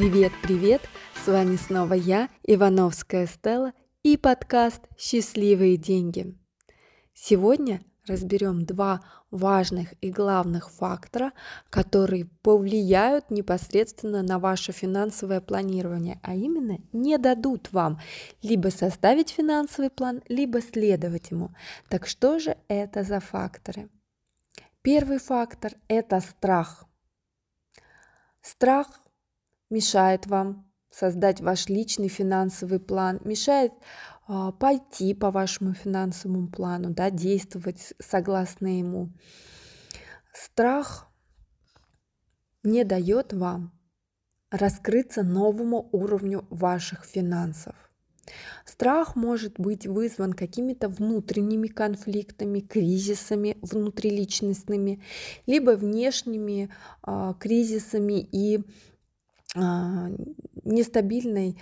Привет-привет! С вами снова я, Ивановская Стелла, и подкаст «Счастливые деньги». Сегодня разберем два важных и главных фактора, которые повлияют непосредственно на ваше финансовое планирование, а именно не дадут вам либо составить финансовый план, либо следовать ему. Так что же это за факторы? Первый фактор – это страх. Страх мешает вам создать ваш личный финансовый план, мешает пойти по вашему финансовому плану, действовать согласно ему. Страх не дает вам раскрыться новому уровню ваших финансов. Страх может быть вызван какими-то внутренними конфликтами, кризисами внутриличностными, либо внешними кризисами и нестабильной,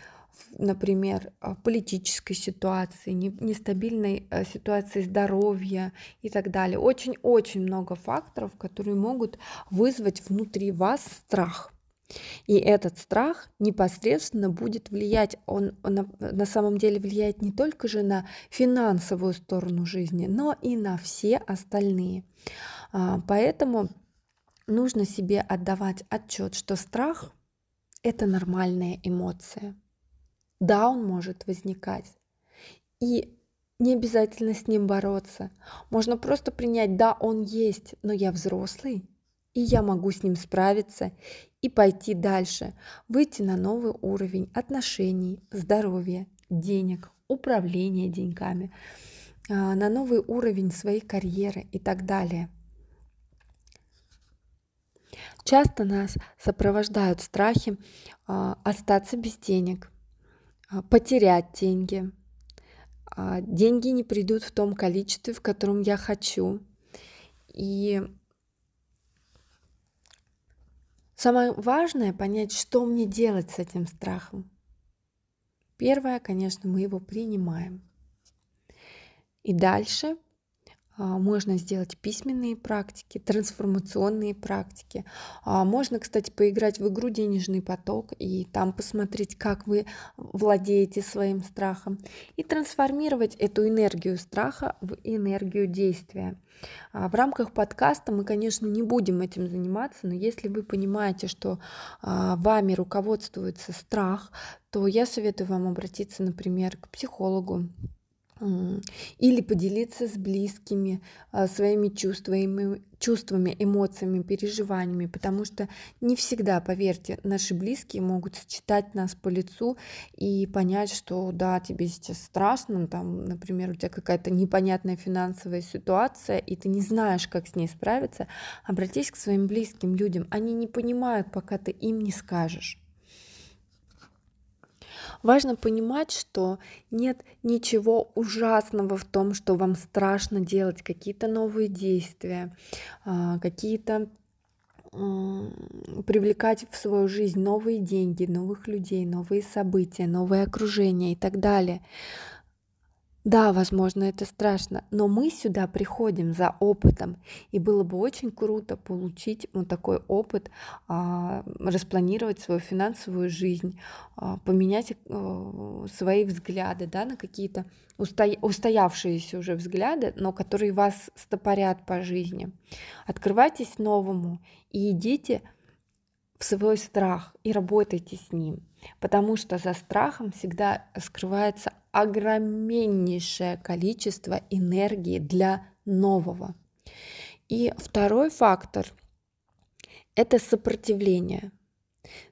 например, политической ситуации, нестабильной ситуации здоровья и так далее. Очень-очень много факторов, которые могут вызвать внутри вас страх. И этот страх непосредственно будет влиять, он на самом деле влияет не только же на финансовую сторону жизни, но и на все остальные. Поэтому нужно себе отдавать отчет, что страх – это нормальная эмоция. Да, он может возникать. И не обязательно с ним бороться. Можно просто принять, да, он есть, но я взрослый, и я могу с ним справиться и пойти дальше, выйти на новый уровень отношений, здоровья, денег, управления деньгами, на новый уровень своей карьеры и так далее. Часто нас сопровождают страхи остаться без денег, потерять деньги, деньги не придут в том количестве, в котором я хочу. И самое важное — понять, что мне делать с этим страхом. Первое, конечно, мы его принимаем. И дальше можно сделать письменные практики, трансформационные практики. Можно, кстати, поиграть в игру «Денежный поток» и там посмотреть, как вы владеете своим страхом, и трансформировать эту энергию страха в энергию действия. В рамках подкаста мы, конечно, не будем этим заниматься, но если вы понимаете, что вами руководствуется страх, то я советую вам обратиться, например, к психологу, или поделиться с близкими своими чувствами, эмоциями, переживаниями, потому что не всегда, поверьте, наши близкие могут считать нас по лицу и понять, что да, тебе сейчас страшно, там, например, у тебя какая-то непонятная финансовая ситуация, и ты не знаешь, как с ней справиться. Обратись к своим близким людям, они не понимают, пока ты им не скажешь. Важно понимать, что нет ничего ужасного в том, что вам страшно делать какие-то новые действия, какие-то привлекать в свою жизнь новые деньги, новых людей, новые события, новое окружение и так далее. Да, возможно, это страшно, но мы сюда приходим за опытом, и было бы очень круто получить вот такой опыт, распланировать свою финансовую жизнь, поменять свои взгляды, на какие-то устоявшиеся уже взгляды, но которые вас стопорят по жизни. Открывайтесь новому и идите в свой страх и работайте с ним, потому что за страхом всегда скрывается огромнейшее количество энергии для нового. И второй фактор – это сопротивление.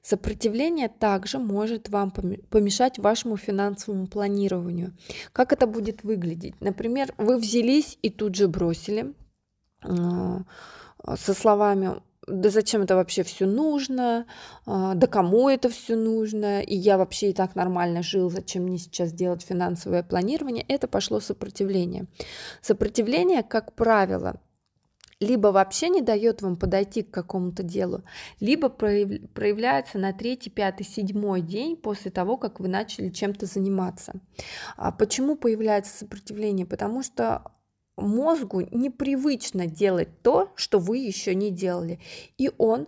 Сопротивление также может вам помешать вашему финансовому планированию. Как это будет выглядеть? Например, вы взялись и тут же бросили со словами: да зачем это вообще все нужно, да кому это все нужно, и я вообще и так нормально жил, зачем мне сейчас делать финансовое планирование? Это пошло сопротивление. Сопротивление, как правило, либо вообще не дает вам подойти к какому-то делу, либо проявляется на 3, 5, 7 день после того, как вы начали чем-то заниматься. А почему появляется сопротивление? Потому что мозгу непривычно делать то, что вы еще не делали, и он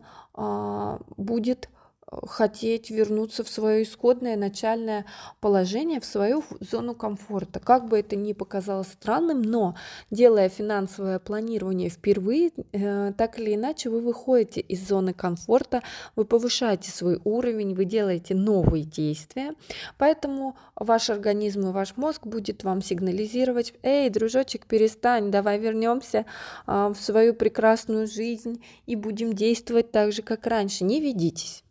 будет хотеть вернуться в свое исходное начальное положение, в свою зону комфорта. Как бы это ни показалось странным, но делая финансовое планирование впервые, так или иначе вы выходите из зоны комфорта, вы повышаете свой уровень, вы делаете новые действия, поэтому ваш организм и ваш мозг будет вам сигнализировать: «Эй, дружочек, перестань, давай вернемся в свою прекрасную жизнь и будем действовать так же, как раньше, не ведитесь».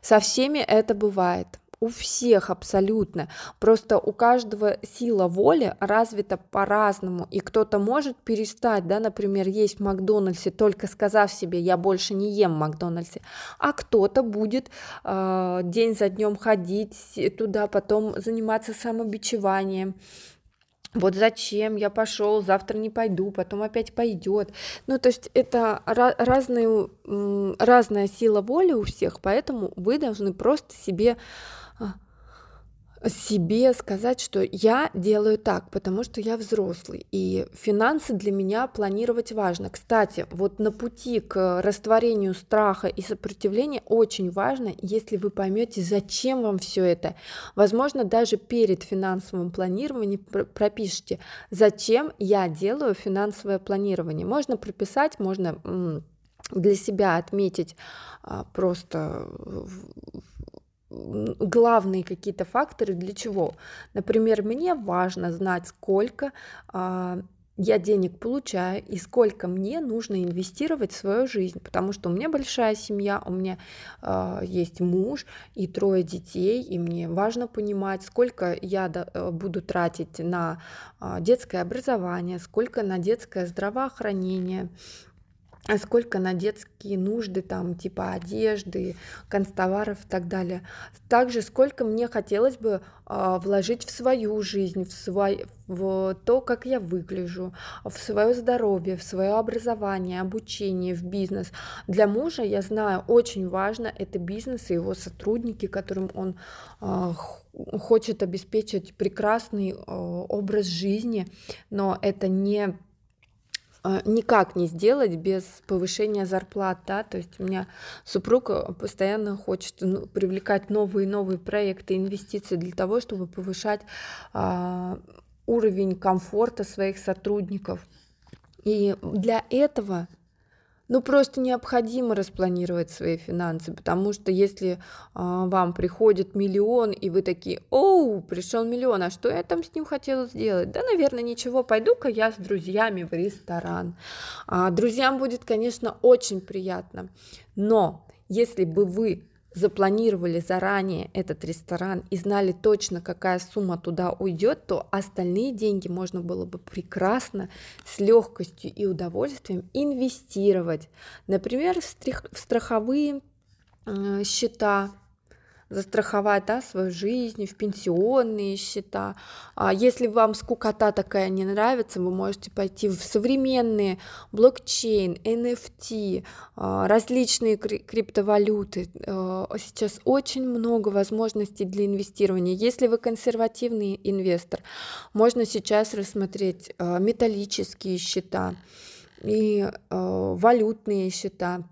Со всеми это бывает, у всех абсолютно, просто у каждого сила воли развита по-разному, и кто-то может перестать, да, например, есть в Макдональдсе, только сказав себе: я больше не ем в Макдональдсе, а кто-то будет день за днем ходить туда, потом заниматься самобичеванием. Вот зачем я пошел, завтра не пойду, потом опять пойдет. Ну, то есть это разная сила воли у всех, поэтому вы должны просто себе сказать, что я делаю так, потому что я взрослый, и финансы для меня планировать важно. Кстати, вот на пути к растворению страха и сопротивления очень важно, если вы поймете, зачем вам все это. Возможно, даже перед финансовым планированием пропишите, зачем я делаю финансовое планирование. Можно прописать, можно для себя отметить просто главные какие-то факторы, для чего. Например, мне важно знать, сколько я денег получаю и сколько мне нужно инвестировать в свою жизнь, потому что у меня большая семья, у меня есть муж и 3 детей, и мне важно понимать, сколько я буду тратить на детское образование, сколько на детское здравоохранение, а сколько на детские нужды, там, типа одежды, канцтоваров и так далее. Также сколько мне хотелось бы вложить в свою жизнь, в то, как я выгляжу, в свое здоровье, в свое образование, обучение, в бизнес. Для мужа, я знаю, очень важно это бизнес и его сотрудники, которым он хочет обеспечить прекрасный образ жизни, но это никак не сделать без повышения зарплат, да, то есть у меня супруг постоянно хочет привлекать новые проекты, инвестиции для того, чтобы повышать уровень комфорта своих сотрудников, и для этого просто необходимо распланировать свои финансы, потому что если вам приходит 1 000 000, и вы такие: «Оу, пришел 1 000 000, а что я там с ним хотела сделать? Да, наверное, ничего, пойду-ка я с друзьями в ресторан». Друзьям будет, конечно, очень приятно, но если бы вы запланировали заранее этот ресторан и знали точно, какая сумма туда уйдет, то остальные деньги можно было бы прекрасно, с легкостью и удовольствием инвестировать. Например, в страховые счета, застраховать, да, свою жизнь, в пенсионные счета. Если вам скукота такая не нравится, вы можете пойти в современные блокчейн, NFT, различные криптовалюты. Сейчас очень много возможностей для инвестирования. Если вы консервативный инвестор, можно сейчас рассмотреть металлические счета и валютные счета,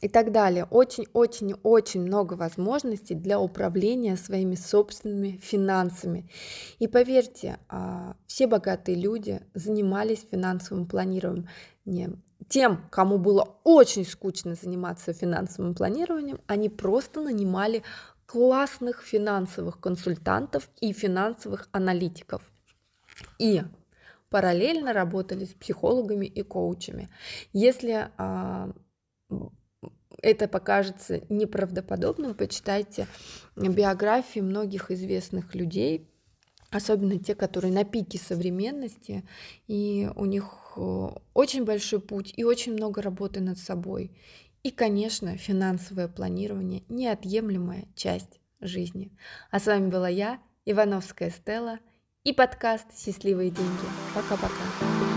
и так далее. Очень-очень-очень много возможностей для управления своими собственными финансами. И поверьте, все богатые люди занимались финансовым планированием. Тем, кому было очень скучно заниматься финансовым планированием, они просто нанимали классных финансовых консультантов и финансовых аналитиков. И параллельно работали с психологами и коучами. Если это покажется неправдоподобным, почитайте биографии многих известных людей, особенно те, которые на пике современности, и у них очень большой путь и очень много работы над собой. И, конечно, финансовое планирование – неотъемлемая часть жизни. А с вами была я, Ивановская Стелла, и подкаст «Счастливые деньги». Пока-пока.